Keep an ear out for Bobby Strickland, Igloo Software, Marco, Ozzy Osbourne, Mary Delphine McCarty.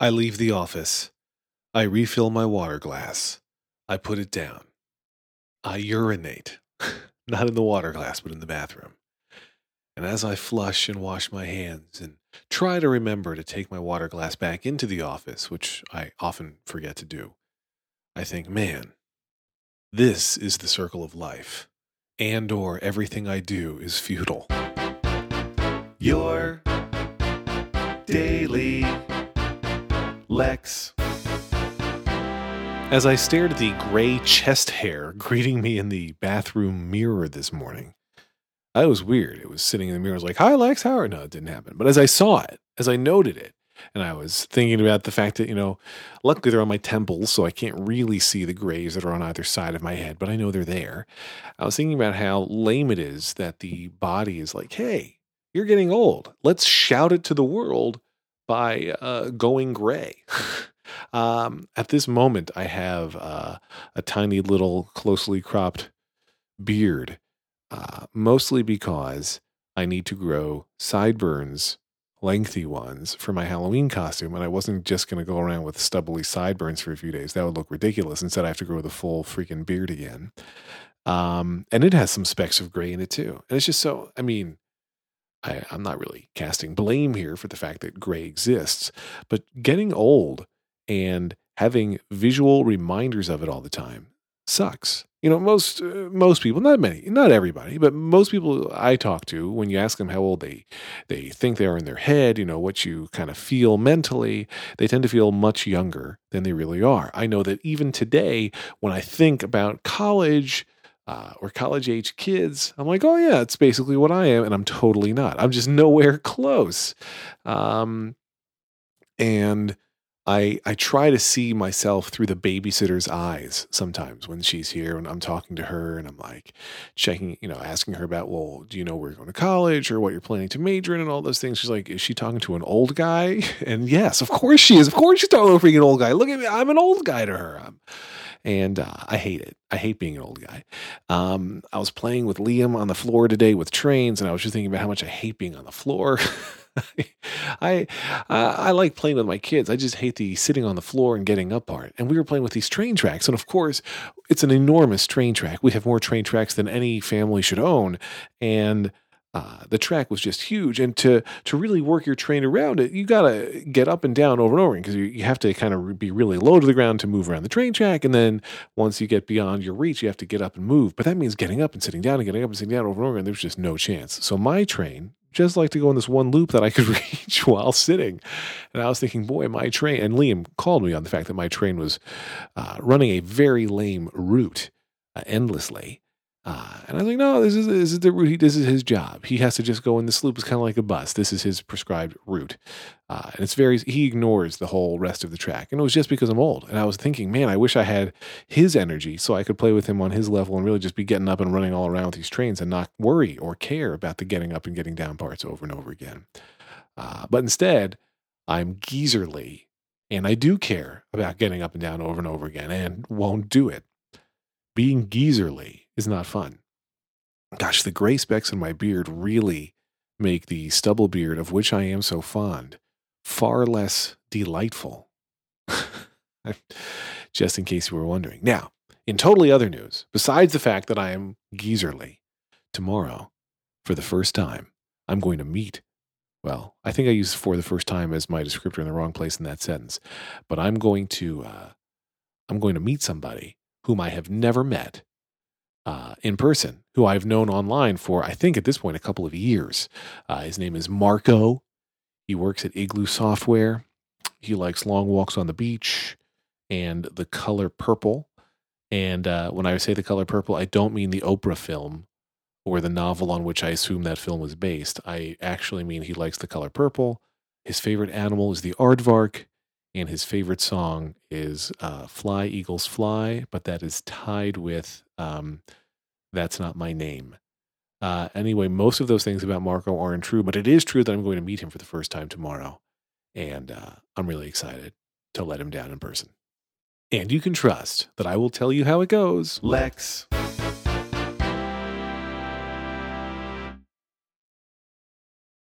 I leave the office. I refill my water glass. I put it down. I urinate. Not in the water glass, but in the bathroom. And as I flush and wash my hands and try to remember to take my water glass back into the office, which I often forget to do, I think, man, this is the circle of life, and/or everything I do is futile. Your Daily Lex. As I stared at the gray chest hair greeting me in the bathroom mirror this morning, I was weird. It was sitting in the mirror. I was like, hi, Lex, how are you? No, it didn't happen. But as I saw it, as I noted it, and I was thinking about the fact that, luckily they're on my temples, so I can't really see the grays that are on either side of my head, but I know they're there. I was thinking about how lame it is that the body is like, hey, you're getting old. Let's shout it to the world by going gray. At this moment, I have a tiny little closely cropped beard, mostly because I need to grow sideburns, lengthy ones, for my Halloween costume, and I wasn't just going to go around with stubbly sideburns for a few days. That would look ridiculous. Instead, I have to grow the full freaking beard again. And it has some specks of gray in it, too. And it's just so, I'm not really casting blame here for the fact that gray exists, but getting old and having visual reminders of it all the time sucks. Most people, not many, not everybody, but most people I talk to, when you ask them how old they think they are in their head, what you kind of feel mentally, they tend to feel much younger than they really are. I know that even today, when I think about college, or college-age kids, I'm like, oh yeah, it's basically what I am, and I'm totally not. I'm just nowhere close. And I try to see myself through the babysitter's eyes sometimes when she's here and I'm talking to her and I'm like checking, asking her about, well, do you know where you're going to college or what you're planning to major in and all those things. She's like, is she talking to an old guy? And yes, of course she is. Of course she's talking to a freaking old guy. Look at me. I'm an old guy to her. And I hate it. I hate being an old guy. I was playing with Liam on the floor today with trains, and I was just thinking about how much I hate being on the floor. I like playing with my kids. I just hate the sitting on the floor and getting up part. And we were playing with these train tracks. And of course, it's an enormous train track. We have more train tracks than any family should own. And the track was just huge. And to really work your train around it, you got to get up and down over and over because you have to kind of be really low to the ground to move around the train track. And then once you get beyond your reach, you have to get up and move. But that means getting up and sitting down and getting up and sitting down over and over. And there's just no chance. So my train just like to go in this one loop that I could reach while sitting. And I was thinking, boy, my train, and Liam called me on the fact that my train was running a very lame route endlessly. And I was like, no, this is the route. This is his job. He has to just go in this loop. It's kind of like a bus. This is his prescribed route. And it's he ignores the whole rest of the track. And it was just because I'm old. And I was thinking, man, I wish I had his energy so I could play with him on his level and really just be getting up and running all around with these trains and not worry or care about the getting up and getting down parts over and over again. But instead, I'm geezerly. And I do care about getting up and down over and over again and won't do it. Being geezerly is not fun. Gosh, the gray specks in my beard really make the stubble beard, of which I am so fond, far less delightful. Just in case you were wondering. Now, in totally other news, besides the fact that I am geezerly, tomorrow, for the first time, I'm going to meet. Well, I think I used "for the first time" as my descriptor in the wrong place in that sentence, but I'm going to meet somebody whom I have never met in person, who I've known online for, I think at this point, a couple of years. His name is Marco. He works at Igloo Software. He likes long walks on the beach and the color purple. And when I say the color purple, I don't mean the Oprah film or the novel on which I assume that film was based. I actually mean he likes the color purple. His favorite animal is the aardvark. And his favorite song is Fly, Eagles, Fly, but that is tied with That's Not My Name. Anyway, most of those things about Marco aren't true, but it is true that I'm going to meet him for the first time tomorrow. And I'm really excited to let him down in person. And you can trust that I will tell you how it goes. Lex.